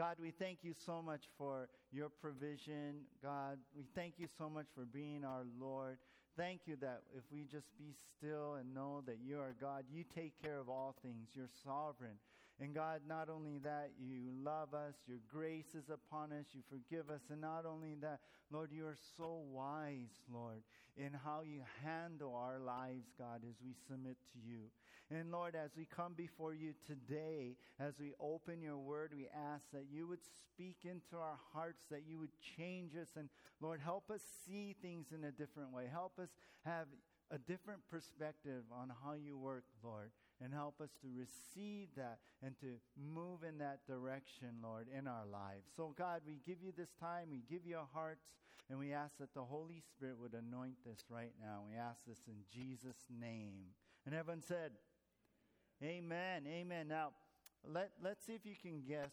God, we thank you so much for your provision. God, we thank you so much for being our Lord. Thank you that if we just be still and know that you are God, you take care of all things. You're sovereign. And God, not only that, you love us. Your grace is upon us. You forgive us. And not only that, Lord, you are so wise, Lord, in how you handle our lives, God, as we submit to you. And Lord, as we come before you today, as we open your word, we ask that you would speak into our hearts, that you would change us. And Lord, help us see things in a different way. Help us have a different perspective on how you work, Lord, and help us to receive that and to move in that direction, Lord, in our lives. So God, we give you this time, we give you our hearts, and we ask that the Holy Spirit would anoint this right now. We ask this in Jesus' name. And everyone said, amen, amen. Now, let's see if you can guess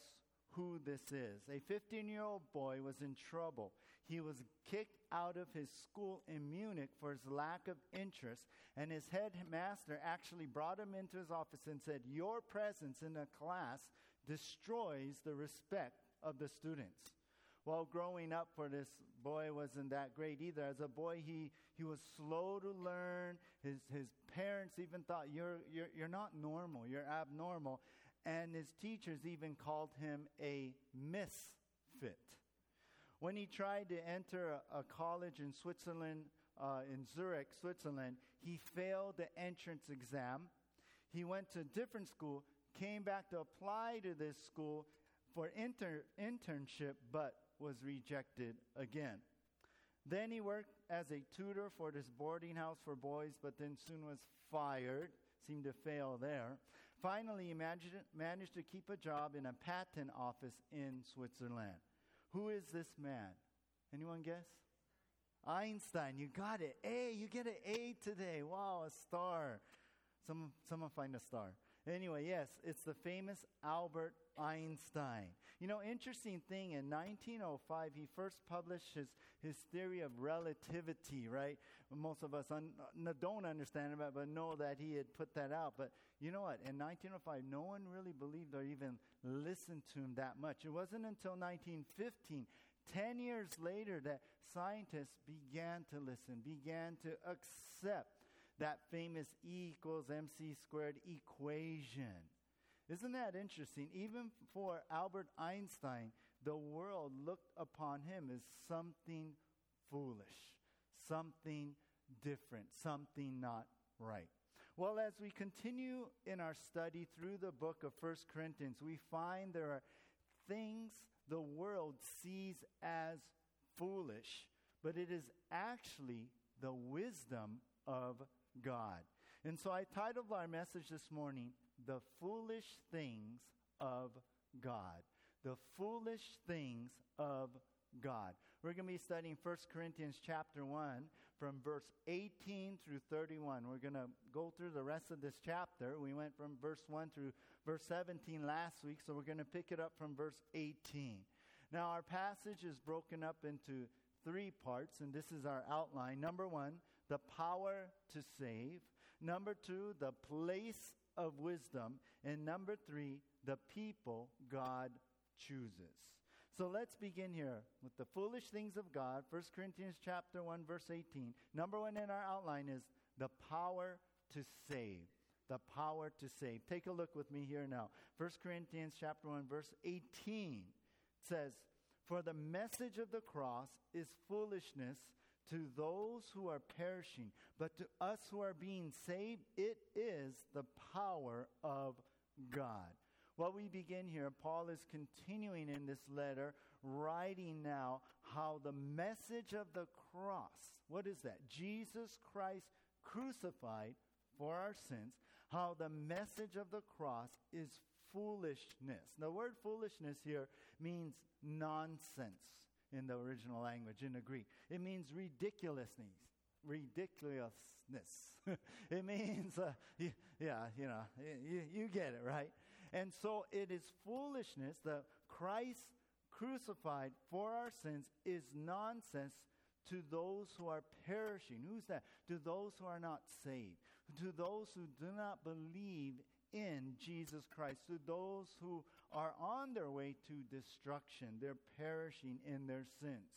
who this is. A 15-year-old boy was in trouble. He was kicked out of his school in Munich for his lack of interest, and his headmaster actually brought him into his office and said, "Your presence in a class destroys the respect of the students." Well, growing up for this boy wasn't that great either. As a boy, he was slow to learn. His parents even thought, you're not normal, you're abnormal. And his teachers even called him a misfit. When he tried to enter a college in Switzerland, in Zurich, Switzerland, he failed the entrance exam. He went to a different school, came back to apply to this school for internship, but was rejected again. Then he worked as a tutor for this boarding house for boys, but then soon was fired. Seemed to fail there. Finally, he managed to keep a job in a patent office in Switzerland. Who is this man? Anyone guess? Einstein. You got it. A. You get an A today. Wow, a star. Someone find a star. Anyway, yes, it's the famous Albert Einstein. You know, interesting thing, in 1905, he first published his theory of relativity, right? Most of us don't understand about it, but know that he had put that out. But you know what? In 1905, no one really believed or even listened to him that much. It wasn't until 1915, 10 years later, that scientists began to listen, began to accept that famous E equals MC squared equation. Isn't that interesting? Even for Albert Einstein, the world looked upon him as something foolish, something different, something not right. Well, as we continue in our study through the book of First Corinthians, we find there are things the world sees as foolish, but it is actually the wisdom of God. And so I titled our message this morning, "The Foolish Things of God." The Foolish Things of God. We're going to be studying 1 Corinthians chapter 1 from verse 18 through 31. We're going to go through the rest of this chapter. We went from verse 1 through verse 17 last week, so we're going to pick it up from verse 18. Now, our passage is broken up into three parts, and this is our outline. Number one, the power to save. Number two, the place of wisdom. And number three, the people God chooses. So let's begin here with the foolish things of God. 1 Corinthians chapter 1, verse 18. Number one in our outline is the power to save. The power to save. Take a look with me here now. 1 Corinthians chapter 1, verse 18 says, "For the message of the cross is foolishness to those who are perishing, but to us who are being saved, it is the power of God." Well, we begin here. Paul is continuing in this letter, writing now how the message of the cross, what is that? Jesus Christ crucified for our sins. How the message of the cross is foolishness. The word foolishness here means nonsense. In the original language, in the Greek, it means ridiculousness. It means, you get it, right? And so it is foolishness. The Christ crucified for our sins is nonsense to those who are perishing. Who's that? To those who are not saved, to those who do not believe in Jesus Christ, to those who are on their way to destruction. They're perishing in their sins.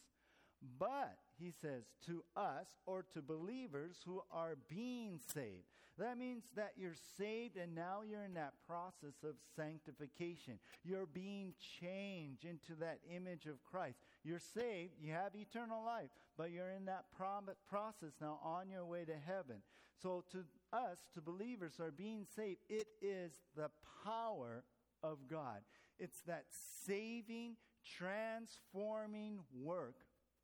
But, he says, to us, or to believers who are being saved. That means that you're saved and now you're in that process of sanctification. You're being changed into that image of Christ. You're saved, you have eternal life, but you're in that process now on your way to heaven. So to us, to believers who are being saved, it is the power of God. It's that saving, transforming work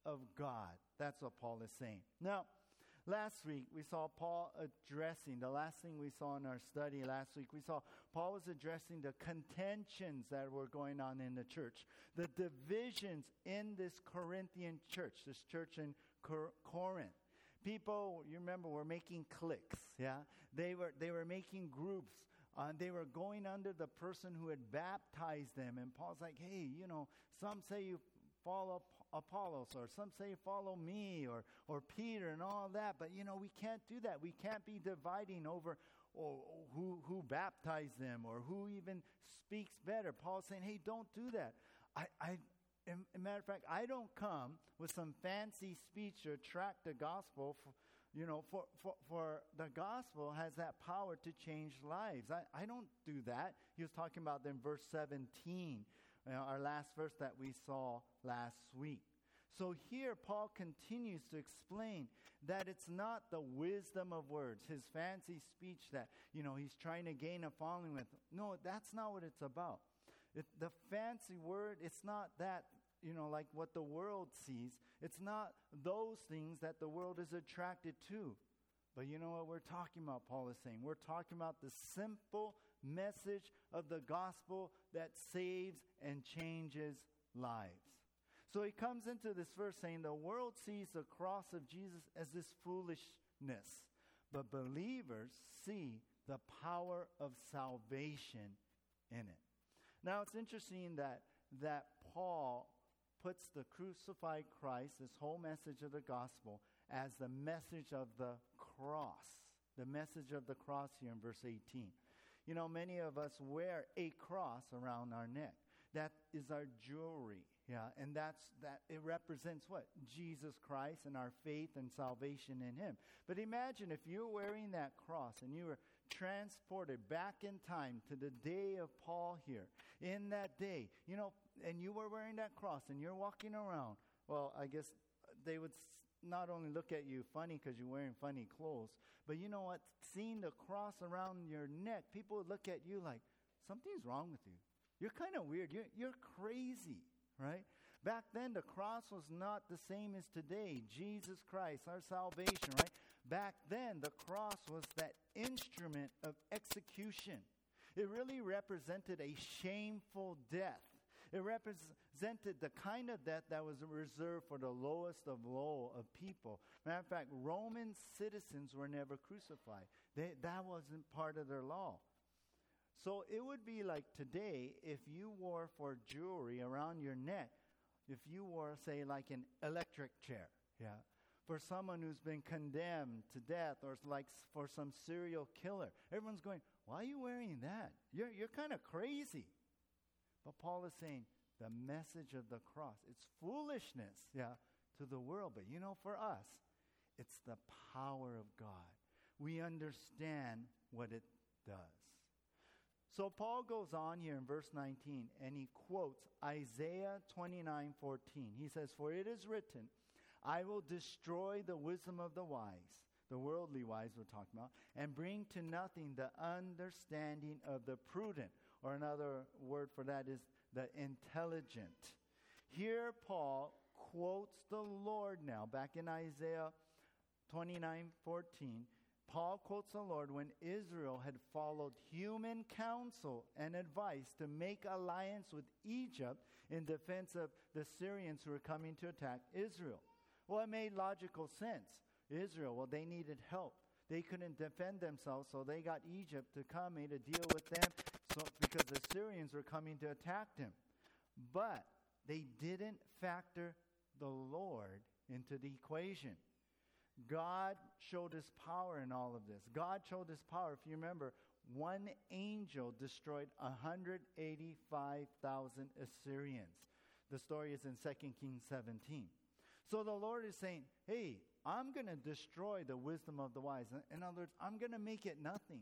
of God. That's what Paul is saying. Now, last week we saw Paul addressing, the last thing we saw in our study last week, we saw Paul was addressing the contentions that were going on in the church, the divisions in this Corinthian church, this church in Corinth. People, you remember, were making cliques, yeah? They were making groups. They were going under the person who had baptized them. And Paul's like, hey, you know, some say you follow Apollos, or some say follow me, or Peter, and all that. But, you know, we can't do that. We can't be dividing over who baptized them or who even speaks better. Paul's saying, hey, don't do that. As a matter of fact, I don't come with some fancy speech to attract the gospel. For the gospel has that power to change lives. I don't do that. He was talking about that in verse 17. Our last verse that we saw last week. So here Paul continues to explain that it's not the wisdom of words, his fancy speech that, you know, he's trying to gain a following with. No, that's not what it's about. The fancy word, it's not that, you know, like what the world sees. It's not those things that the world is attracted to. But you know what we're talking about, Paul is saying? We're talking about the simple message of the gospel that saves and changes lives. So he comes into this verse saying the world sees the cross of Jesus as this foolishness, but believers see the power of salvation in it. Now it's interesting that Paul puts the crucified Christ, this whole message of the gospel, as the message of the cross. The message of the cross here in verse 18. You know, many of us wear a cross around our neck. That is our jewelry, yeah, and that it represents what? Jesus Christ and our faith and salvation in Him. But imagine if you're wearing that cross and you were transported back in time to the day of Paul here. In that day, you know, and you were wearing that cross and you're walking around. Well, I guess they would not only look at you funny because you're wearing funny clothes, but you know what? Seeing the cross around your neck, people would look at you like, something's wrong with you. You're kind of weird. You're crazy, right? Back then, the cross was not the same as today. Jesus Christ, our salvation, right? Back then, the cross was that instrument of execution. It really represented a shameful death. It represented the kind of death that was reserved for the lowest of low of people. Matter of fact, Roman citizens were never crucified. That wasn't part of their law. So it would be like today if you wore for jewelry around your neck, if you wore, say, like an electric chair, yeah, for someone who's been condemned to death, or like for some serial killer. Everyone's going, why are you wearing that? You're kind of crazy. But Paul is saying the message of the cross, it's foolishness, yeah, to the world. But you know, for us, it's the power of God. We understand what it does. So Paul goes on here in verse 19, and he quotes Isaiah 29:14. He says, for it is written, I will destroy the wisdom of the wise, the worldly wise we're talking about, and bring to nothing the understanding of the prudent. Or another word for that is the intelligent. Here Paul quotes the Lord now. Back in Isaiah 29:14. Paul quotes the Lord when Israel had followed human counsel and advice to make alliance with Egypt in defense of the Syrians who were coming to attack Israel. Well, it made logical sense. Israel, well, they needed help. They couldn't defend themselves, so they got Egypt to come, made a deal with them, so because the Syrians were coming to attack them. But they didn't factor the Lord into the equation. God showed His power in all of this. God showed His power, if you remember, one angel destroyed 185,000 Assyrians. The story is in 2 Kings 17. So the Lord is saying, hey, I'm going to destroy the wisdom of the wise. In other words, I'm going to make it nothing.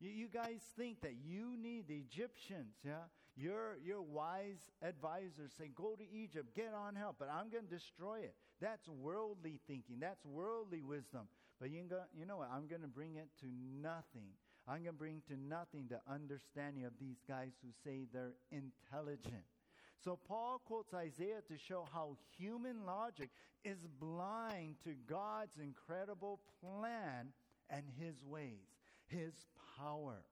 You guys think that you need the Egyptians, yeah? Your wise advisors say, go to Egypt, get on help, but I'm going to destroy it. That's worldly thinking. That's worldly wisdom. But you know what? I'm going to bring it to nothing. I'm going to bring to nothing the understanding of these guys who say they're intelligent. So Paul quotes Isaiah to show how human logic is blind to God's incredible plan and His ways, His power.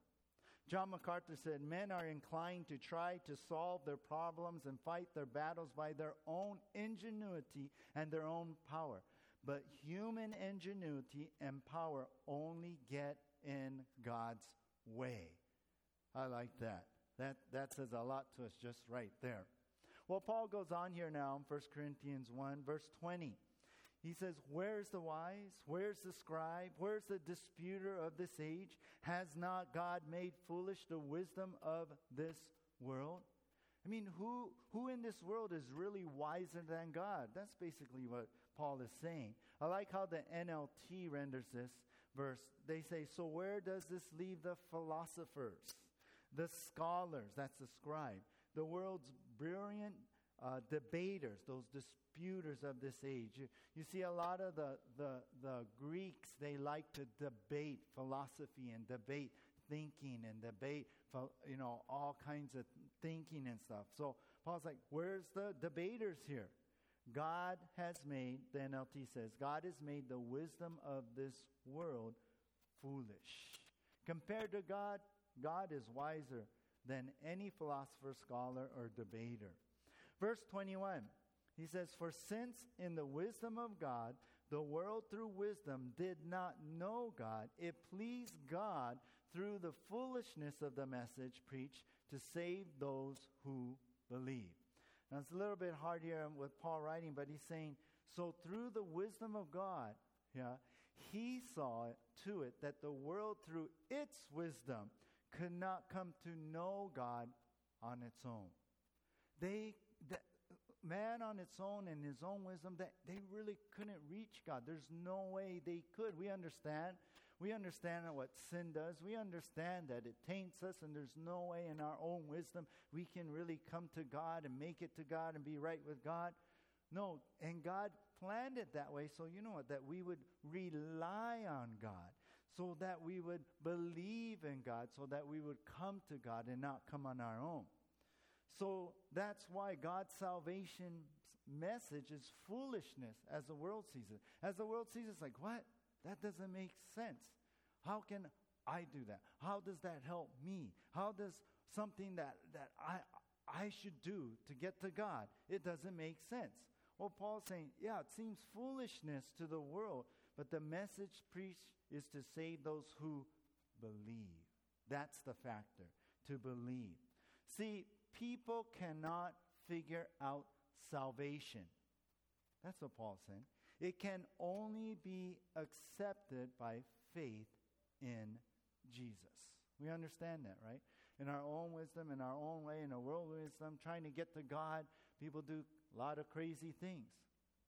John Macarthur said, men are inclined to try to solve their problems and fight their battles by their own ingenuity and their own power. But human ingenuity and power only get in God's way. I like that. That says a lot to us just right there. Well, Paul goes on here now in 1 Corinthians 1, verse 20. He says, where's the wise? Where's the scribe? Where's the disputer of this age? Has not God made foolish the wisdom of this world? I mean, who in this world is really wiser than God? That's basically what Paul is saying. I like how the NLT renders this verse. They say, so where does this leave the philosophers? The scholars, that's the scribe, the world's brilliant debaters, those disputers of this age. You see a lot of the Greeks, they like to debate philosophy and debate thinking and debate, you know, all kinds of thinking and stuff. So Paul's like, where's the debaters here? God has made, the NLT says, God has made the wisdom of this world foolish. Compared to God, God is wiser than any philosopher, scholar, or debater. Verse 21, he says, for since in the wisdom of God, the world through wisdom did not know God, it pleased God through the foolishness of the message preached to save those who believe. Now, it's a little bit hard here with Paul writing, but he's saying, so through the wisdom of God, yeah, he saw to it that the world through its wisdom could not come to know God on its own. Man on its own and his own wisdom, that they really couldn't reach God. There's no way they could. We understand what sin does. We understand that it taints us, and there's no way in our own wisdom we can really come to God and make it to God and be right with God. No, and God planned it that way, so you know what? That we would rely on God, so that we would believe in God, so that we would come to God and not come on our own. So that's why God's salvation message is foolishness as the world sees it. As the world sees it, it's like, what? That doesn't make sense. How can I do that? How does that help me? How does something that I should do to get to God? It doesn't make sense. Well, Paul's saying, yeah, it seems foolishness to the world, but the message preached is to save those who believe. That's the factor, to believe. See, people cannot figure out salvation. That's what Paul's saying. It can only be accepted by faith in Jesus. We understand that, right? In our own wisdom, in our own way, in our worldly wisdom, trying to get to God, people do a lot of crazy things.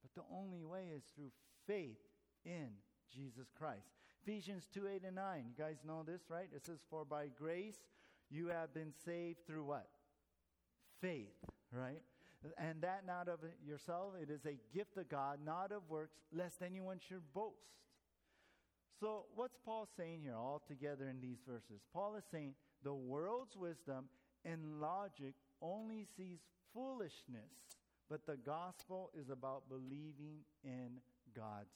But the only way is through faith in Jesus Christ. Ephesians 2:8 and 9. You guys know this, right? It says, for by grace you have been saved through what? Faith, right? And that not of yourself, it is a gift of God, not of works, lest anyone should boast. So what's Paul saying here all together in these verses? Paul is saying the world's wisdom and logic only sees foolishness, but the gospel is about believing in God's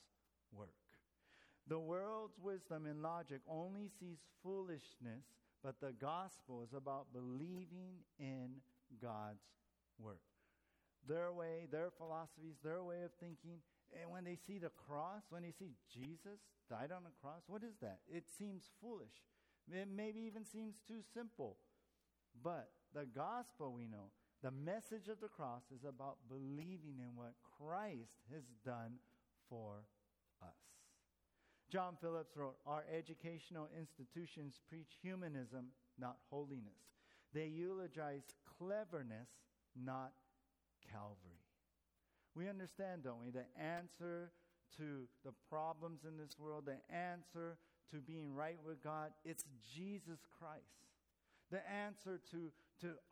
work. The world's wisdom and logic only sees foolishness, but the gospel is about believing in God's work. Their way, their philosophies, their way of thinking. And when they see the cross, when they see Jesus died on the cross, what is that? It seems foolish. It maybe even seems too simple. But the gospel, we know, the message of the cross is about believing in what Christ has done for us. John Phillips wrote, "Our educational institutions preach humanism, not holiness. They eulogize cleverness, not Calvary." We understand, don't we, the answer to the problems in this world, the answer to being right with God, it's Jesus Christ. The answer to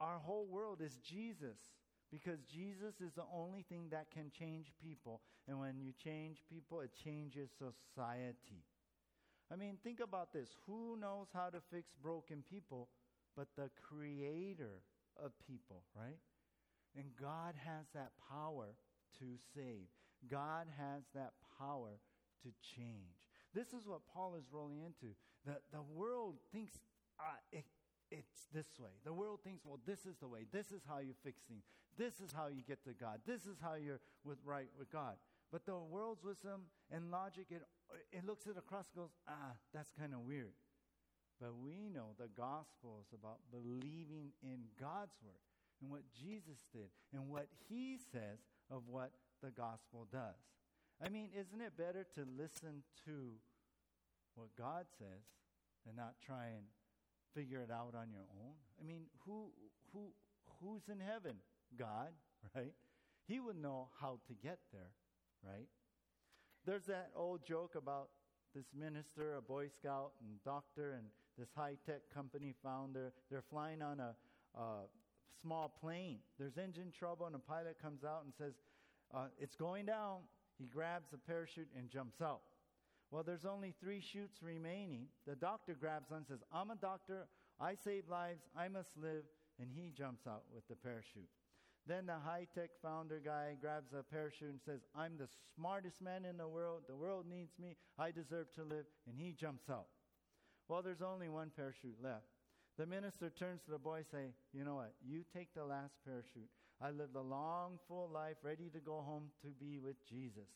our whole world is Jesus, because Jesus is the only thing that can change people. And when you change people, it changes society. I mean, think about this. Who knows how to fix broken people but the creator of people, right? And God has that power to save. God has that power to change. This is what Paul is rolling into. The world thinks it's this way. The world thinks, well, this is the way. This is how you fix things. This is how you get to God. This is how you're right with God. But the world's wisdom and logic, it looks at the cross and goes, that's kind of weird. But we know the gospel is about believing in God's word and what Jesus did and what he says of what the gospel does. I mean, isn't it better to listen to what God says and not try and figure it out on your own? I mean, who's in heaven? God, right? He would know how to get there, right? There's that old joke about this minister, a Boy Scout and doctor, and this high-tech company founder. They're flying on a small plane. There's engine trouble, and a pilot comes out and says, it's going down. He grabs a parachute and jumps out. Well, there's only 3 chutes remaining. The doctor grabs on and says, I'm a doctor. I save lives. I must live. And he jumps out with the parachute. Then the high-tech founder guy grabs a parachute and says, I'm the smartest man in the world. The world needs me. I deserve to live. And he jumps out. Well, there's only 1 parachute left. The minister turns to the boy and says, you know what? You take the last parachute. I lived a long, full life, ready to go home to be with Jesus.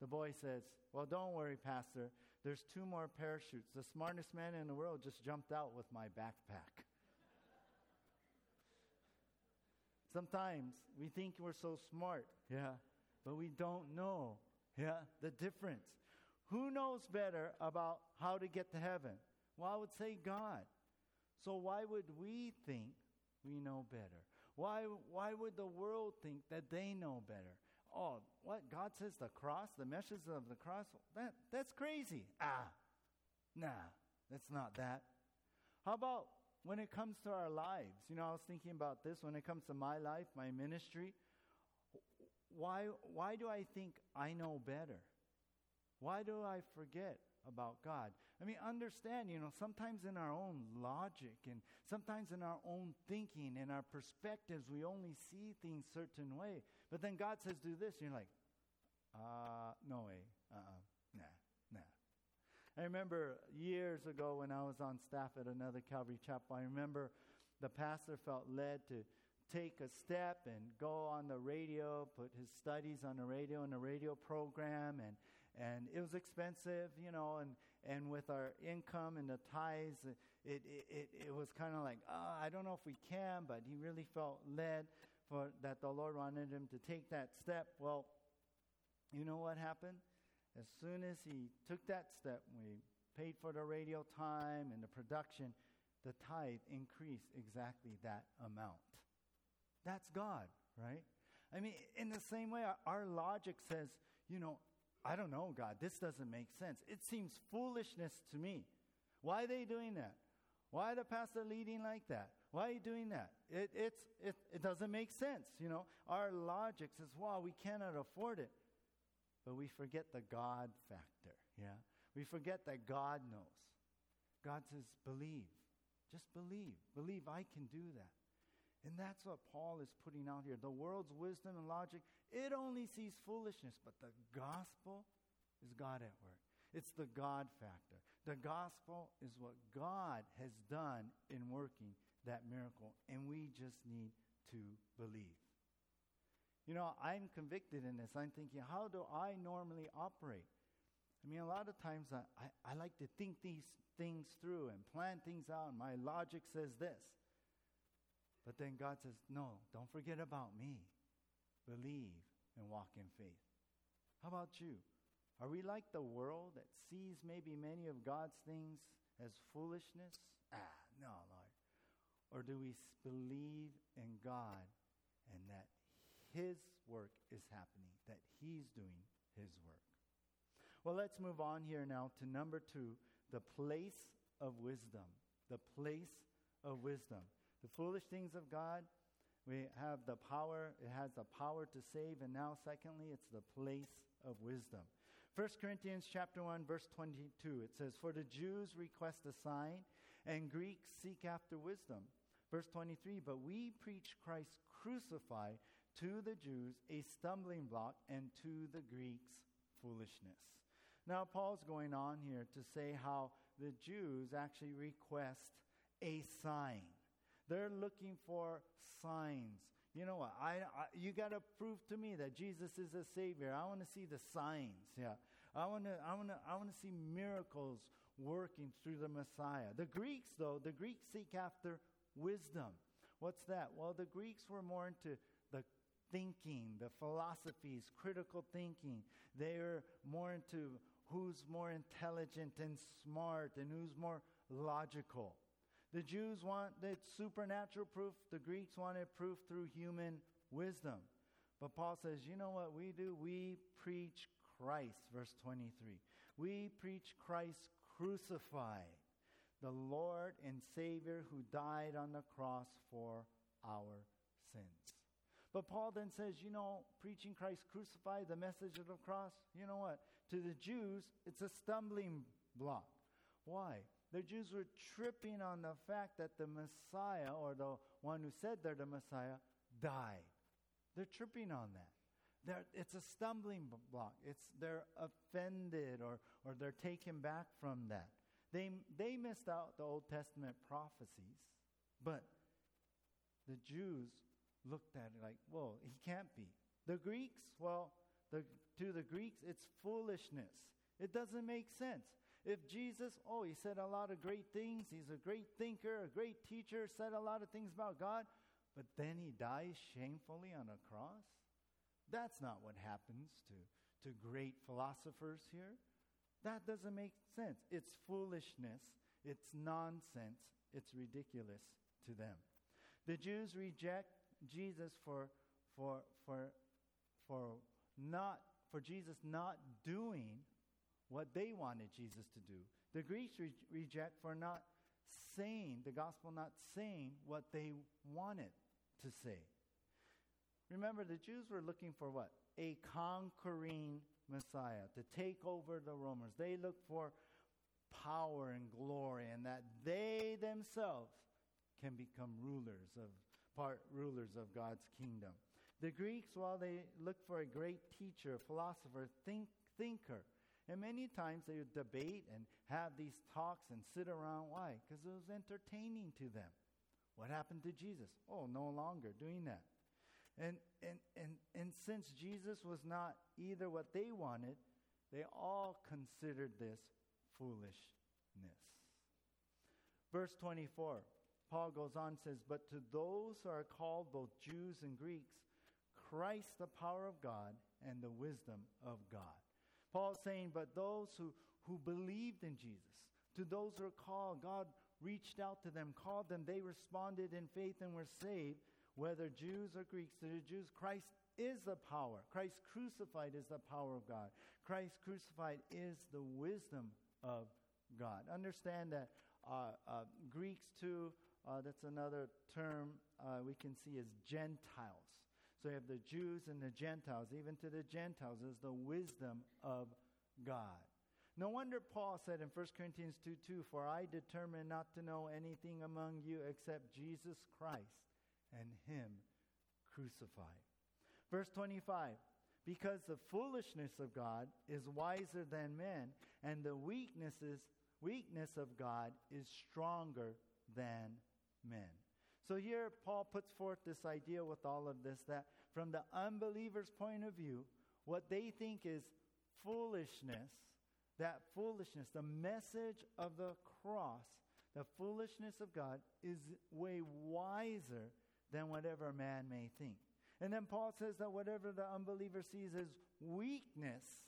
The boy says, well, don't worry, Pastor. There's 2 more parachutes. The smartest man in the world just jumped out with my backpack. Sometimes we think we're so smart, but we don't know, the difference. Who knows better about how to get to heaven? Well, I would say God. So why would we think we know better? Why would the world think that they know better? Oh, what? God says the cross, the message of the cross? That's crazy. Nah, that's not that. How about when it comes to our lives? You know, I was thinking about this. When it comes to my life, my ministry, why do I think I know better? Why do I forget about God? I mean, understand, sometimes in our own logic and sometimes in our own thinking and our perspectives, we only see things certain way. But then God says, do this. And you're like, no way. Nah. I remember years ago when I was on staff at another Calvary Chapel, I remember the pastor felt led to take a step and go on the radio, put his studies on the radio in a radio program, and it was expensive, and with our income and the tithes, it was kind of like, I don't know if we can, but he really felt led for that the Lord wanted him to take that step. Well, you know what happened? As soon as he took that step, we paid for the radio time and the production, the tithe increased exactly that amount. That's God, right? I mean, in the same way, our logic says, I don't know, God, this doesn't make sense. It seems foolishness to me. Why are they doing that? Why are the pastor leading like that? Why are you doing that? It doesn't make sense, Our logic says, wow, we cannot afford it. But we forget the God factor, We forget that God knows. God says, believe. Just believe. Believe I can do that. And that's what Paul is putting out here. The world's wisdom and logic, it only sees foolishness. But the gospel is God at work. It's the God factor. The gospel is what God has done in working that miracle. And we just need to believe. I'm convicted in this. I'm thinking, how do I normally operate? I mean, a lot of times I like to think these things through and plan things out. And my logic says this. But then God says, no, don't forget about me. Believe and walk in faith. How about you? Are we like the world that sees maybe many of God's things as foolishness? No, Lord. Or do we believe in God and that His work is happening, that He's doing His work? Well, let's move on here now to number 2, the place of wisdom. The place of wisdom. The foolish things of God, we have the power, it has the power to save. And now, secondly, it's the place of wisdom. First Corinthians chapter 1, verse 22, it says, "For the Jews request a sign, and Greeks seek after wisdom." Verse 23, "But we preach Christ crucified, to the Jews a stumbling block, and to the Greeks foolishness." Now, Paul's going on here to say how the Jews actually request a sign. They're looking for signs. You know what? You got to prove to me that Jesus is a Savior. I want to see the signs. Yeah, I want to see miracles working through the Messiah. The Greeks seek after wisdom. What's that? Well, the Greeks were more into the thinking, the philosophies, critical thinking. They were more into who's more intelligent and smart and who's more logical. The Jews wanted supernatural proof. The Greeks wanted proof through human wisdom. But Paul says, you know what we do? We preach Christ, verse 23. We preach Christ crucified, the Lord and Savior who died on the cross for our sins. But Paul then says, you know, preaching Christ crucified, the message of the cross, you know what? To the Jews, it's a stumbling block. Why? The Jews were tripping on the fact that the Messiah, or the one who said they're the Messiah, died. They're tripping on that. It's a stumbling block. They're offended or they're taken back from that. They missed out the Old Testament prophecies. But the Jews looked at it like, whoa, he can't be. The Greeks, well, to the Greeks, it's foolishness. It doesn't make sense. If Jesus, he said a lot of great things. He's a great thinker, a great teacher, said a lot of things about God. But then he dies shamefully on a cross. That's not what happens to great philosophers here. That doesn't make sense. It's foolishness. It's nonsense. It's ridiculous to them. The Jews reject Jesus for Jesus not doing what they wanted Jesus to do. The Greeks reject for not saying, the gospel not saying what they wanted to say. Remember, the Jews were looking for what? A conquering Messiah to take over the Romans. They looked for power and glory, and that they themselves can become rulers of God's kingdom. The Greeks, while they looked for a great teacher, philosopher, thinker, and many times they would debate and have these talks and sit around. Why? Because it was entertaining to them. What happened to Jesus? No longer doing that. And since Jesus was not either what they wanted, they all considered this foolishness. Verse 24, Paul goes on and says, "But to those who are called, both Jews and Greeks, Christ the power of God and the wisdom of God." Paul's saying, but those who believed in Jesus, to those who are called, God reached out to them, called them, they responded in faith and were saved, whether Jews or Greeks. To the Jews, Christ is the power. Christ crucified is the power of God. Christ crucified is the wisdom of God. Understand that Greeks too, that's another term we can see as Gentiles. So you have the Jews and the Gentiles. Even to the Gentiles is the wisdom of God. No wonder Paul said in 1 Corinthians 2:2, "For I determined not to know anything among you except Jesus Christ and Him crucified." Verse 25, "Because the foolishness of God is wiser than men, and the weakness of God is stronger than men." So here Paul puts forth this idea with all of this, that from the unbeliever's point of view, what they think is foolishness, the message of the cross, the foolishness of God is way wiser than whatever man may think. And then Paul says that whatever the unbeliever sees as weakness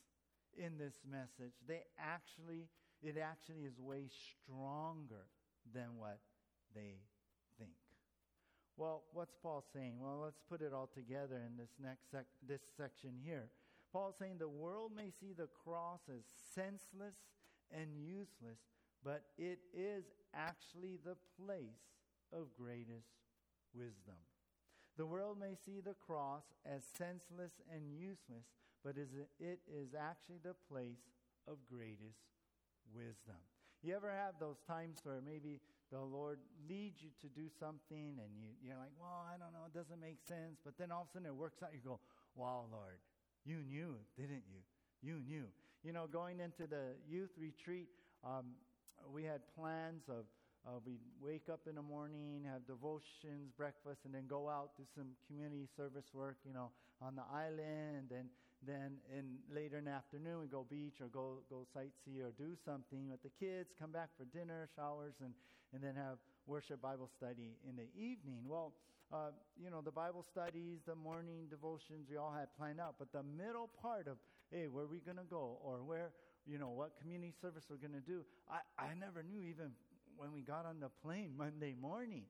in this message, it actually is way stronger than what they think. Well, what's Paul saying? Well, let's put it all together in this next this section here. Paul's saying the world may see the cross as senseless and useless, but it is actually the place of greatest wisdom. The world may see the cross as senseless and useless, but it is actually the place of greatest wisdom. You ever have those times where maybe the Lord leads you to do something and you're like, well, I don't know, it doesn't make sense. But then all of a sudden it works out. You go, wow, Lord, you knew, didn't you? You knew. You know, going into the youth retreat, we had plans of we'd wake up in the morning, have devotions, breakfast, and then go out, do some community service work, you know, on the island. And then later in the afternoon, we go beach or go sightsee or do something with the kids, come back for dinner, showers, and then have worship Bible study in the evening. Well, you know, the Bible studies, the morning devotions, we all had planned out. But the middle part of, hey, where are we going to go? Or where, you know, what community service we're going to do? I never knew even when we got on the plane Monday morning.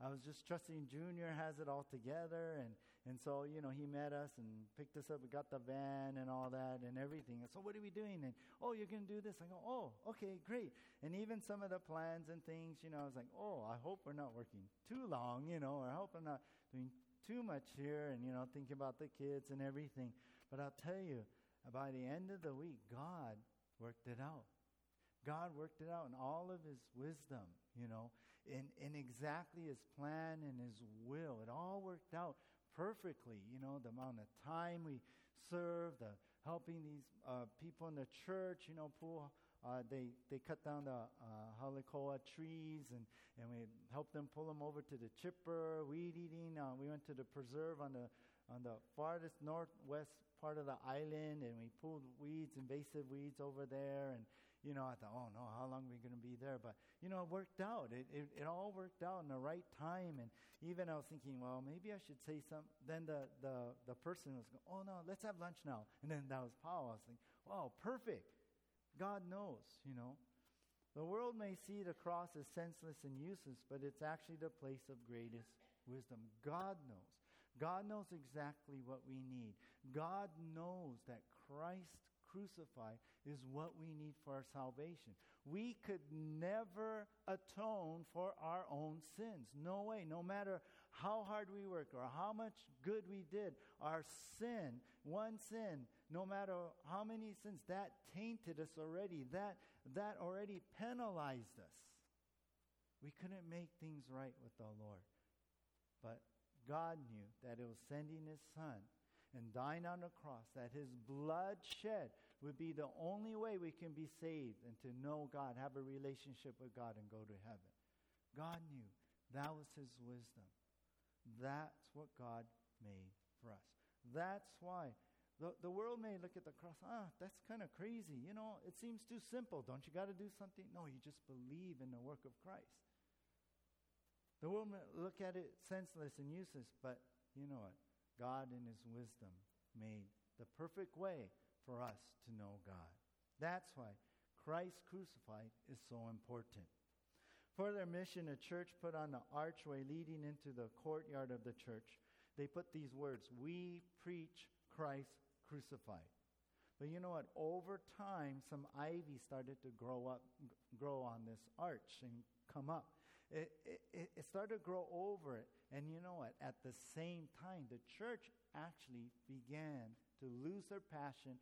I was just trusting Junior has it all together. And so, you know, he met us and picked us up. We got the van and all that and everything. And so what are we doing? And, oh, you're going to do this. I go, oh, okay, great. And even some of the plans and things, you know, I was like, oh, I hope we're not working too long, you know, or I hope I'm not doing too much here and, you know, thinking about the kids and everything. But I'll tell you, by the end of the week, God worked it out. God worked it out in all of his wisdom, you know, in exactly his plan and his will. It all worked out perfectly, you know, the amount of time we served, the helping these people in the church, you know, they cut down the halekoa trees and we helped them pull them over to the chipper, weed eating. We went to the preserve on the farthest northwest part of the island and we pulled weeds, invasive weeds over there. And you know, I thought, oh no, how long are we going to be there? But, you know, it worked out. It all worked out in the right time. And even I was thinking, well, maybe I should say something. Then the person was going, oh no, let's have lunch now. And then that was Paul. I was thinking, wow, perfect. God knows, you know. The world may see the cross as senseless and useless, but it's actually the place of greatest wisdom. God knows. God knows exactly what we need. God knows that Christ crucified is what we need for our salvation. We could never atone for our own sins. No way. No matter how hard we work or how much good we did, our sin, one sin, no matter how many sins, that tainted us already. That already penalized us. We couldn't make things right with the Lord. But God knew that it was sending his Son and dying on the cross, that his blood shed would be the only way we can be saved and to know God, have a relationship with God, and go to heaven. God knew that was his wisdom. That's what God made for us. That's why the world may look at the cross, that's kind of crazy. You know, it seems too simple. Don't you got to do something? No, you just believe in the work of Christ. The world may look at it senseless and useless, but you know what? God in his wisdom made the perfect way for us to know God. That's why Christ crucified is so important. For their mission, a church put on the archway leading into the courtyard of the church. They put these words, "We preach Christ crucified." But you know what? Over time, some ivy started to grow on this arch and come up. It started to grow over it. And you know what? At the same time, the church actually began to lose their passion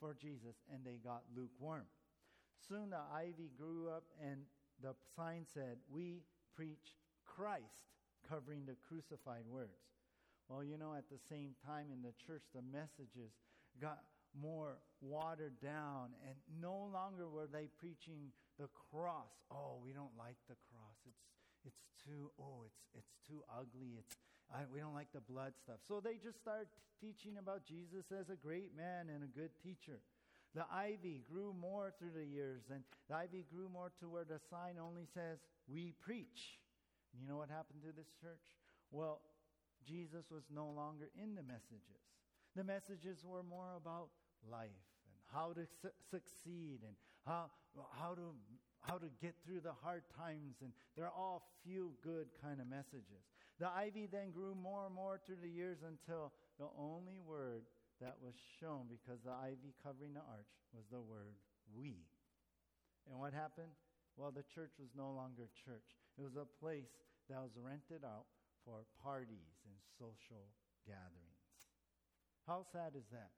for Jesus, and they got lukewarm. Soon the ivy grew up, and the sign said, "We preach Christ," covering the crucified words. Well, you know, at the same time in the church, the messages got more watered down, and no longer were they preaching the cross. Oh, we don't like the cross. It's too ugly. We don't like the blood stuff. So they just start teaching about Jesus as a great man and a good teacher. The ivy grew more through the years, and the ivy grew more to where the sign only says, "We preach." And you know what happened to this church? Well, Jesus was no longer in the messages. The messages were more about life and how to succeed and how to get through the hard times, and they're all feel good kind of messages. The ivy then grew more and more through the years until the only word that was shown, because the ivy covering the arch, was the word "we." And what happened? Well, the church was no longer a church. It was a place that was rented out for parties and social gatherings. How sad is that?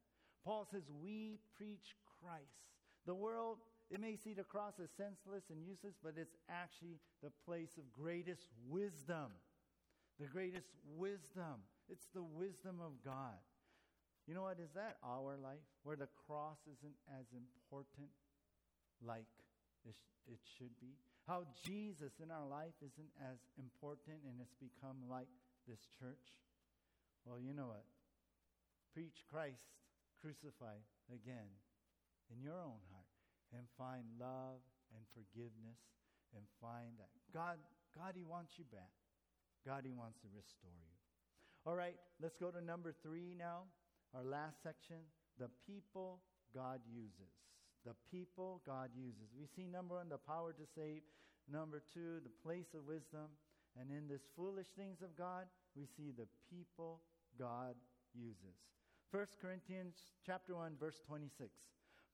Paul says, we preach Christ. The world, it may see the cross as senseless and useless, but it's actually the place of greatest wisdom. The greatest wisdom. It's the wisdom of God. You know what? Is that our life, where the cross isn't as important like it should be? How Jesus in our life isn't as important and it's become like this church? Well, you know what? Preach Christ crucified again in your own heart, and find love and forgiveness, and find that God, He wants you back. God, He wants to restore you. All right, let's go to number 3 now. Our last section, the people God uses. The people God uses. We see number 1, the power to save. Number 2, the place of wisdom. And in this foolish things of God, we see the people God uses. 1 Corinthians chapter 1, verse 26.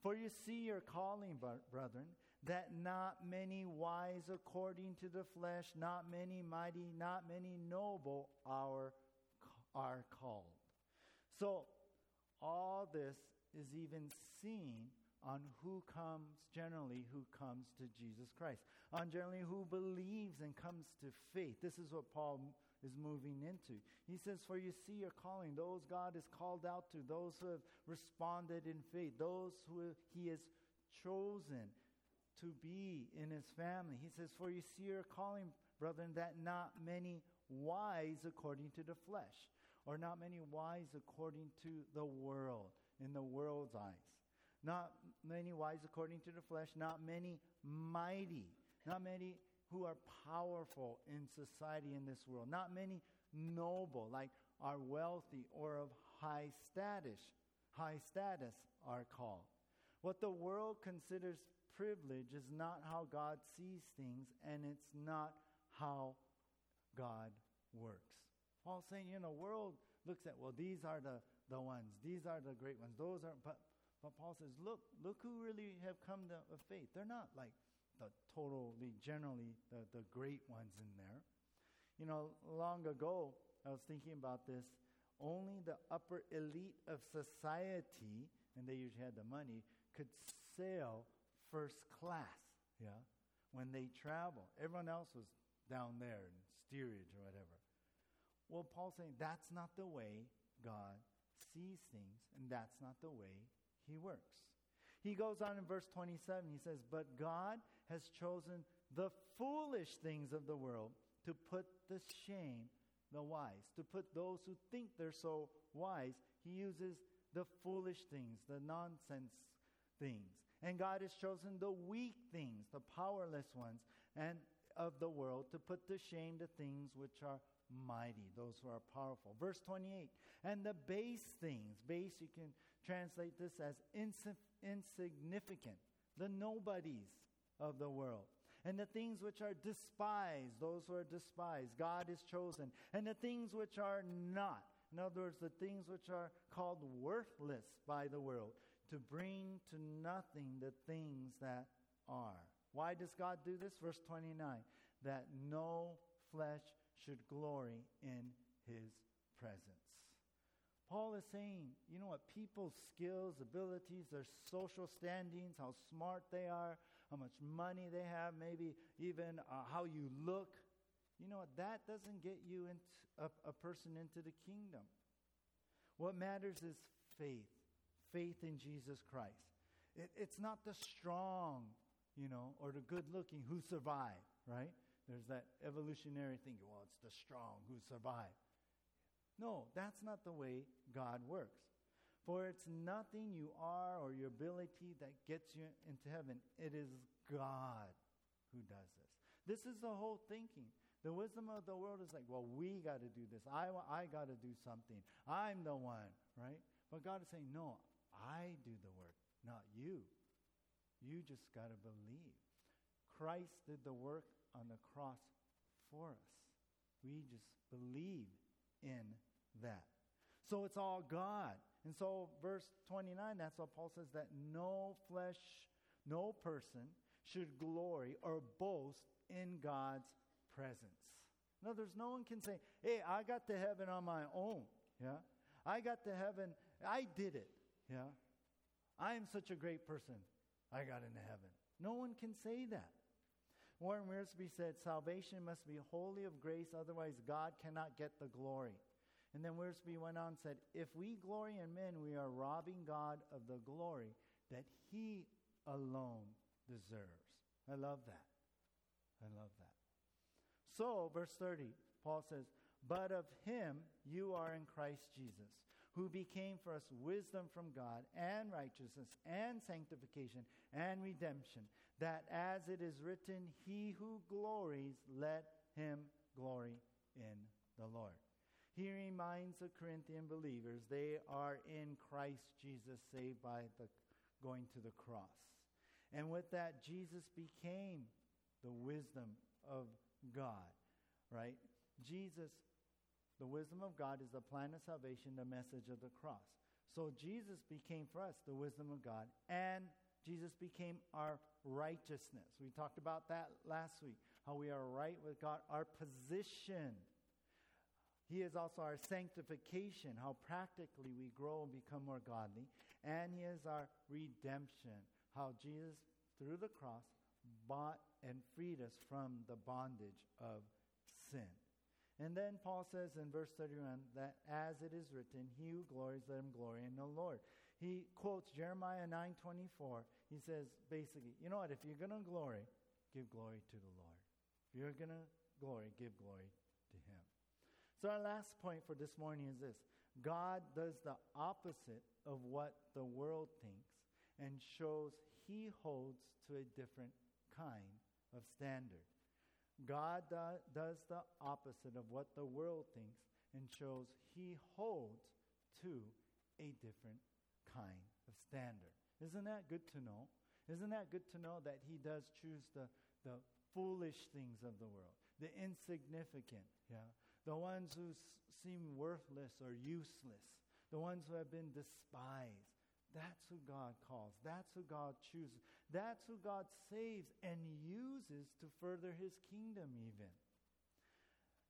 For you see your calling, brethren, that not many wise according to the flesh, not many mighty, not many noble are called. So all this is even seen on who comes to Jesus Christ, on generally who believes and comes to faith. This is what Paul is moving into. He says, for you see your calling, those God has called out to, those who have responded in faith, those who He has chosen to be in His family. He says, for you see your calling, brethren, that not many wise according to the flesh, or not many wise according to the world, in the world's eyes. Not many wise according to the flesh, not many mighty, not many who are powerful in society in this world, not many noble, like are wealthy or of high status are called. What the world considers privilege is not how God sees things, and it's not how God works. Paul's saying, you know, the world looks at, well, these are the ones, these are the great ones, those are, but Paul says, look who really have come to faith. They're not like the great ones in there. You know, long ago, I was thinking about this, only the upper elite of society, and they usually had the money, could sail first class, yeah, when they travel. Everyone else was down there in steerage or whatever. Well, Paul's saying that's not the way God sees things, and that's not the way He works. He goes on in verse 27, he says, but God has chosen the foolish things of the world to put to shame the wise, to put those who think they're so wise. He uses the foolish things, the nonsense things. And God has chosen the weak things, the powerless ones, and of the world, to put to shame the things which are mighty, those who are powerful. Verse 28, and the base things, you can translate this as insignificant, the nobodies of the world, and the things which are despised, those who are despised, God is chosen, and the things which are not, in other words, the things which are called worthless by the world, to bring to nothing the things that are. Why does God do this? Verse 29, that no flesh should glory in His presence. Paul is saying, you know what, people's skills, abilities, their social standings, how smart they are, how much money they have, maybe even how you look, you know what, that doesn't get you a person into the kingdom. What matters is faith in Jesus Christ. It's not the strong, you know, or the good looking who survive, right? There's that evolutionary thinking, well, it's the strong who survive. No, that's not the way God works. For it's nothing you are or your ability that gets you into heaven. It is God who does this. This is the whole thinking. The wisdom of the world is like, well, we got to do this. I got to do something. I'm the one, right? But God is saying, no, I do the work. not you. You just got to believe. Christ did the work on the cross for us. We just believe in that. So it's all God. And so verse 29, that's what Paul says, that no flesh, no person should glory or boast in God's presence. In other words, no one can say, hey, I got to heaven on my own. Yeah, I got to heaven. I did it. Yeah, I am such a great person. I got into heaven. No one can say that. Warren Wiersbe said, salvation must be wholly of grace, otherwise God cannot get the glory. And then Wiersbe went on and said, if we glory in men, we are robbing God of the glory that he alone deserves. I love that. I love that. So, verse 30, Paul says, but of him you are in Christ Jesus, who became for us wisdom from God and righteousness and sanctification and redemption, that as it is written, he who glories, let him glory in the Lord. He reminds the Corinthian believers they are in Christ Jesus, saved by the going to the cross. And with that, Jesus became the wisdom of God, right? Jesus, the wisdom of God, is the plan of salvation, the message of the cross. So Jesus became for us the wisdom of God, and Jesus became our righteousness. We talked about that last week, how we are right with God, our position. He is also our sanctification, how practically we grow and become more godly. And he is our redemption, how Jesus, through the cross, bought and freed us from the bondage of sin. And then Paul says in verse 31 that as it is written, he who glories, let him glory in the Lord. He quotes Jeremiah 9:24. He says, basically, you know what? If you're going to glory, give glory to the Lord. If you're going to glory, give glory to him. So our last point for this morning is this. God does the opposite of what the world thinks and shows he holds to a different kind of standard. God does the opposite of what the world thinks and shows he holds to a different kind of standard. Isn't that good to know? Isn't that good to know that he does choose the foolish things of the world, the insignificant, yeah? The ones who seem worthless or useless. The ones who have been despised. That's who God calls. That's who God chooses. That's who God saves and uses to further his kingdom even.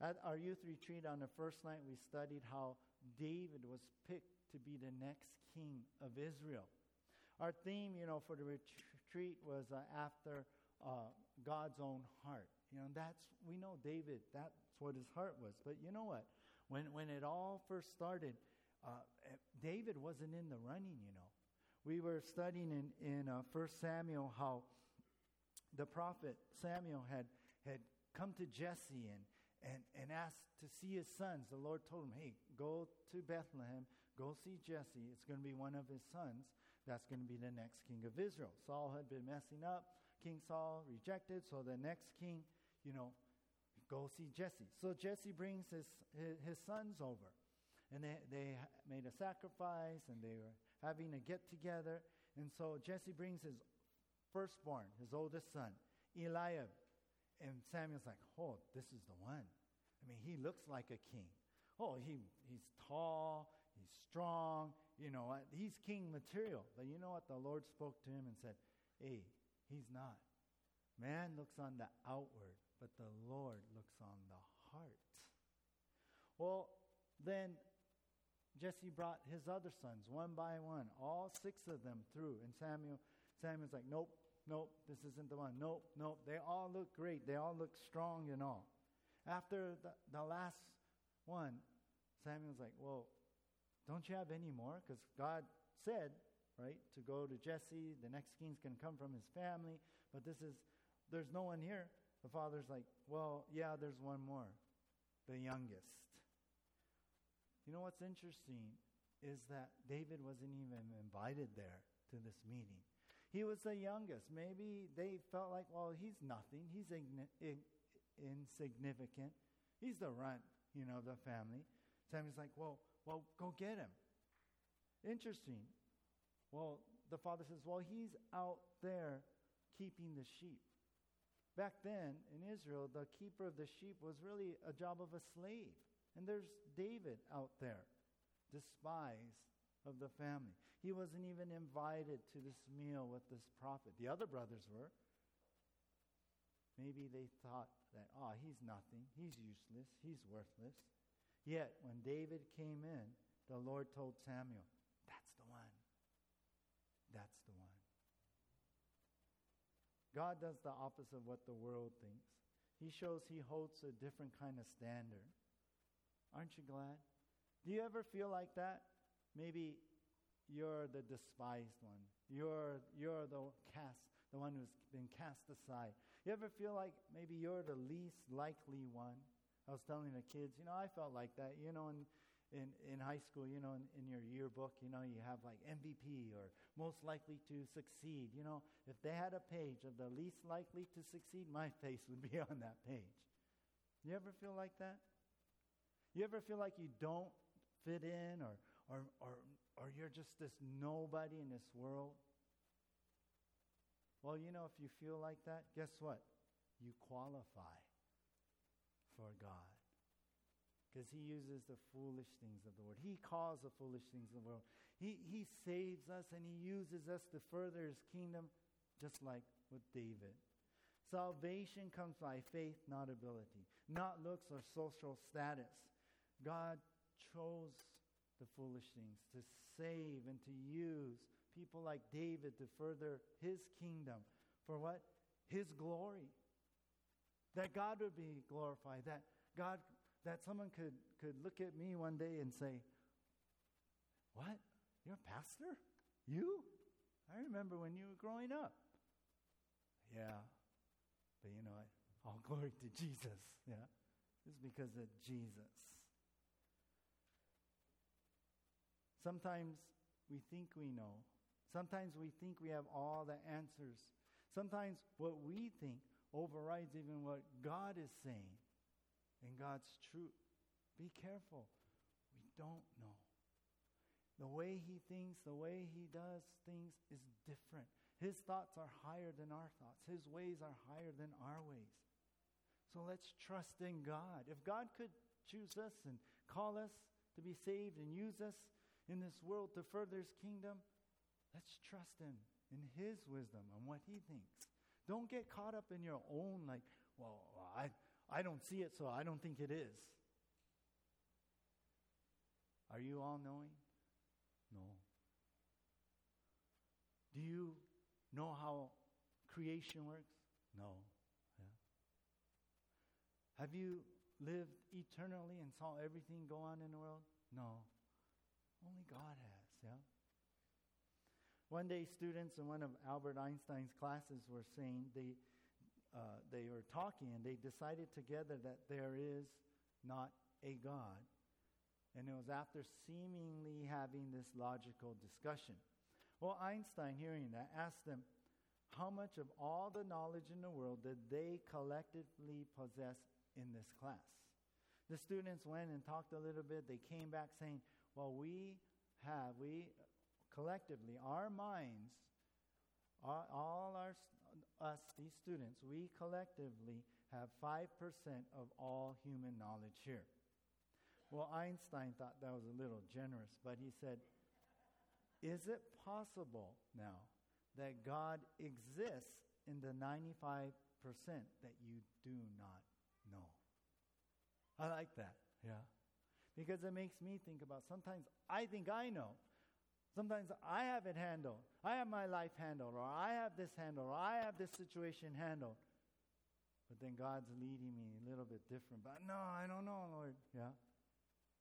At our youth retreat on the first night, we studied how David was picked to be the next king of Israel. Our theme, you know, for the retreat was after God's own heart. You know, that's, we know David, that's what his heart was. But you know what? When it all first started, David wasn't in the running, you know. We were studying in First Samuel how the prophet Samuel had come to Jesse and asked to see his sons. The Lord told him, hey, go to Bethlehem, go see Jesse. It's going to be one of his sons that's going to be the next king of Israel. Saul had been messing up. King Saul rejected, so the next king, you know, go see Jesse. So Jesse brings his sons over, and they made a sacrifice, and they were having a get-together. And so Jesse brings his firstborn, his oldest son, Eliab. And Samuel's like, oh, this is the one. I mean, he looks like a king. Oh, he's tall, he's strong, you know, he's king material. But you know what? The Lord spoke to him and said, hey, he's not. Man looks on the outward, but the Lord looks on the heart. Well, then Jesse brought his other sons one by one, all six of them through. And Samuel's like, nope, this isn't the one. Nope. They all look great. They all look strong and all. After the last one, Samuel's like, well, don't you have any more? Because God said, right, to go to Jesse, the next king's going to come from his family, but there's no one here. The father's like, well, yeah, there's one more, the youngest. You know what's interesting is that David wasn't even invited there to this meeting. He was the youngest. Maybe they felt like, well, he's nothing. He's insignificant. He's the runt, you know, of the family. Samuel's like, well, go get him. Interesting. Well, the father says, well, he's out there keeping the sheep. Back then in Israel, the keeper of the sheep was really a job of a slave. And there's David out there, despised of the family. He wasn't even invited to this meal with this prophet. The other brothers were. Maybe they thought that, oh, he's nothing. He's useless. He's worthless. Yet, when David came in, the Lord told Samuel, that's the one. That's the one. God does the opposite of what the world thinks. He shows He holds a different kind of standard. Aren't you glad? Do you ever feel like that? Maybe you're the despised one. You're the one who's been cast aside. You ever feel like maybe you're the least likely one? I was telling the kids, I felt like that. In high school, in your yearbook, you have like MVP or most likely to succeed. If they had a page of the least likely to succeed, my face would be on that page. You ever feel like that? You ever feel like you don't fit in or you're just this nobody in this world? Well, if you feel like that, guess what? You qualify for God. Because He uses the foolish things of the world. He calls the foolish things of the world. He saves us and He uses us to further His kingdom, just like with David. Salvation comes by faith, not ability, not looks or social status. God chose the foolish things to save and to use people like David to further His kingdom. For what? His glory. That God would be glorified. That someone could look at me one day and say, what? You're a pastor? You? I remember when you were growing up. Yeah. But you know what? All glory to Jesus. Yeah. It's because of Jesus. Sometimes we think we know. Sometimes we think we have all the answers. Sometimes what we think overrides even what God is saying. And God's truth. Be careful. We don't know. The way He thinks, the way He does things is different. His thoughts are higher than our thoughts. His ways are higher than our ways. So let's trust in God. If God could choose us and call us to be saved and use us in this world to further His kingdom, let's trust Him in His wisdom and what He thinks. Don't get caught up in your own, like, well, I don't see it, so I don't think it is. Are you all-knowing? No. Do you know how creation works? No. Yeah. Have you lived eternally and saw everything go on in the world? No. Only God has, yeah. One day, students in one of Albert Einstein's classes were saying they were talking and they decided together that there is not a God. And it was after seemingly having this logical discussion. Well, Einstein, hearing that, asked them, how much of all the knowledge in the world did they collectively possess in this class? The students went and talked a little bit. They came back saying, well, we collectively, our minds, these students, we collectively have 5% of all human knowledge here. Well, Einstein thought that was a little generous, but he said, is it possible now that God exists in the 95% that you do not know? I like that, yeah. Because it makes me think about, sometimes I think I know. Sometimes I have it handled. I have my life handled, or I have this handled, or I have this situation handled. But then God's leading me a little bit different. But no, I don't know, Lord. Yeah.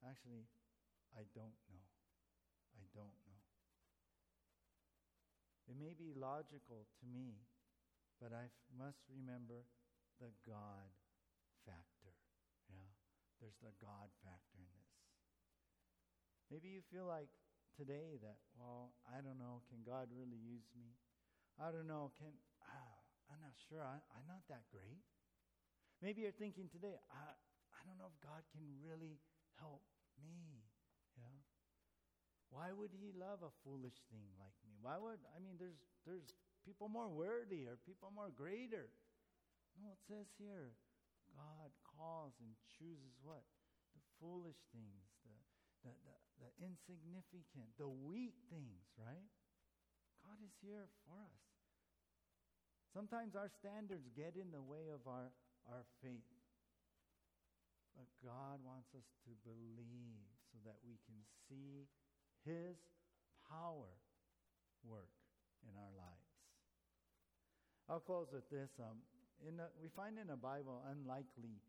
Actually, I don't know. I don't know. It may be logical to me, but I must remember the God factor. Yeah. There's the God factor in this. Maybe you feel like today that, well, I don't know, can God really use me? I don't know, I'm not sure, I'm not that great. Maybe you're thinking today, I don't know if God can really help me. Yeah, Why would he love a foolish thing like me? Why would, there's people more worthy or people more greater. No, it says here, God calls and chooses what? The foolish things, the insignificant, the weak things, right? God is here for us. Sometimes our standards get in the way of our faith. But God wants us to believe so that we can see His power work in our lives. I'll close with this. We find in the Bible unlikely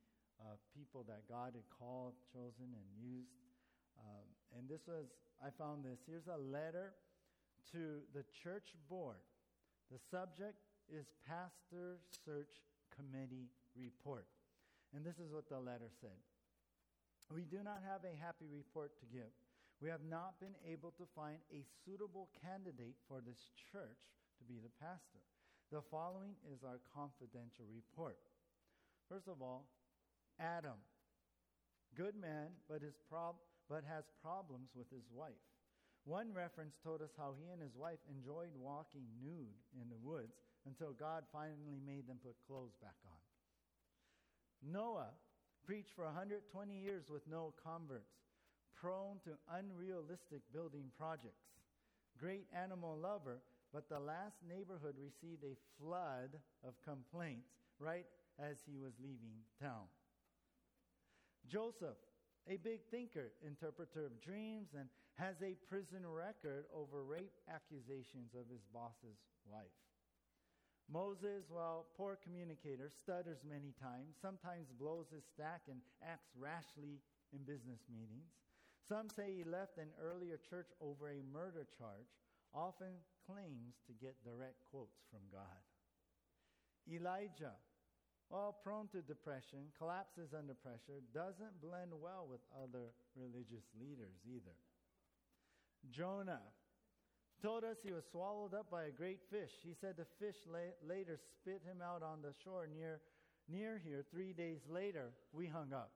people that God had called, chosen, and used. And this was, I found this. Here's a letter to the church board. The subject is Pastor Search Committee Report. And this is what the letter said. We do not have a happy report to give. We have not been able to find a suitable candidate for this church to be the pastor. The following is our confidential report. First of all, Adam, good man, but has problems with his wife. One reference told us how he and his wife enjoyed walking nude in the woods until God finally made them put clothes back on. Noah preached for 120 years with no converts, prone to unrealistic building projects. Great animal lover, but the last neighborhood received a flood of complaints right as he was leaving town. Joseph, a big thinker, interpreter of dreams, and has a prison record over rape accusations of his boss's wife. Moses, poor communicator, stutters many times, sometimes blows his stack and acts rashly in business meetings. Some say he left an earlier church over a murder charge, often claims to get direct quotes from God. Elijah, prone to depression, collapses under pressure, doesn't blend well with other religious leaders either. Jonah told us he was swallowed up by a great fish. He said the fish later spit him out on the shore near here. 3 days later, we hung up.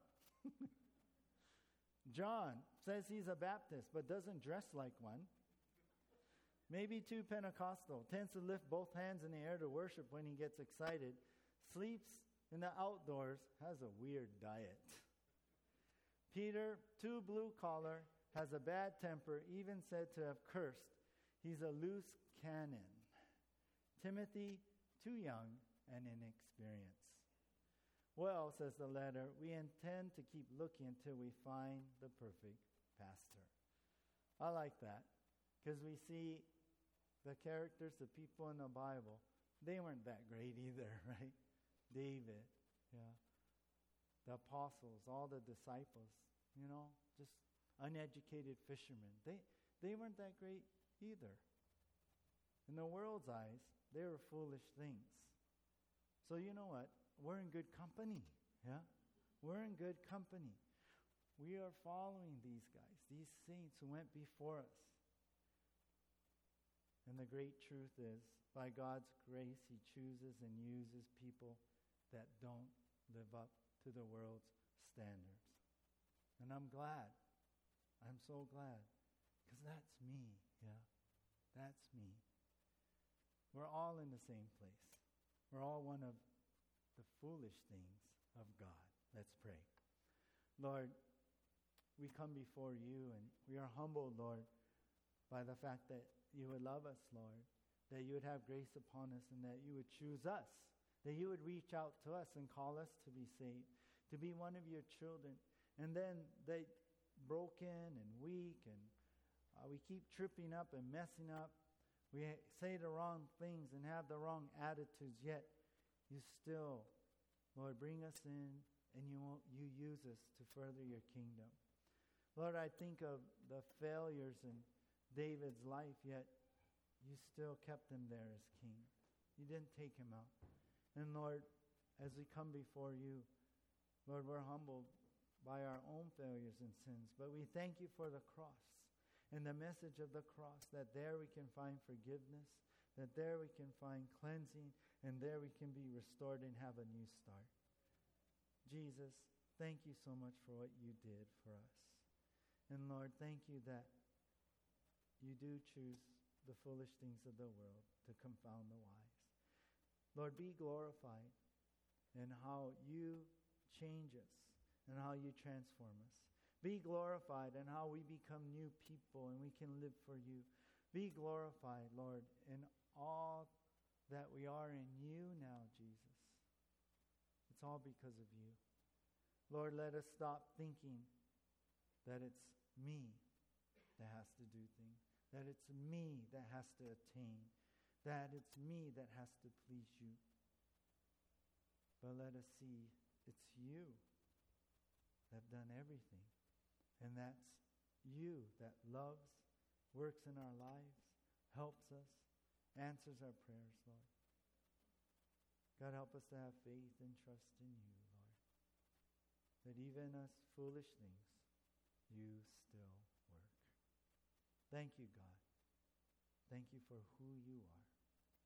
John says he's a Baptist, but doesn't dress like one. Maybe too Pentecostal, tends to lift both hands in the air to worship when he gets excited. Sleeps in the outdoors, has a weird diet. Peter, too blue-collar, has a bad temper, even said to have cursed. He's a loose cannon. Timothy, too young and inexperienced. Well, says the letter, we intend to keep looking until we find the perfect pastor. I like that, because we see the characters, the people in the Bible, they weren't that great either, right? David, the apostles, all the disciples, just uneducated fishermen. They weren't that great either. In the world's eyes, they were foolish things. So you know what? We're in good company, We're in good company. We are following these guys, these saints who went before us. And the great truth is, by God's grace, He chooses and uses people that don't live up to the world's standards. And I'm glad. I'm so glad. Because that's me, That's me. We're all in the same place. We're all one of the foolish things of God. Let's pray. Lord, we come before You and we are humbled, Lord, by the fact that You would love us, Lord. That You would have grace upon us and that You would choose us, that You would reach out to us and call us to be saved, to be one of Your children. And then they broken and weak and we keep tripping up and messing up. We say the wrong things and have the wrong attitudes, yet You still, Lord, bring us in and you use us to further Your kingdom. Lord, I think of the failures in David's life, yet You still kept him there as king. You didn't take him out. And Lord, as we come before You, Lord, we're humbled by our own failures and sins. But we thank You for the cross and the message of the cross, that there we can find forgiveness, that there we can find cleansing, and there we can be restored and have a new start. Jesus, thank You so much for what You did for us. And Lord, thank You that you do choose the foolish things of the world to confound the wise. Lord, be glorified in how you change us and how you transform us. Be glorified in how we become new people and we can live for you. Be glorified, Lord, in all that we are in you now, Jesus. It's all because of you. Lord, let us stop thinking that it's me that has to do things, that it's me that has to attain, that it's me that has to please you. But let us see it's you that have done everything, and that's you that loves, works in our lives, helps us, answers our prayers, Lord. God, help us to have faith and trust in you, Lord, that even us foolish things, you still work. Thank you, God. Thank you for who you are.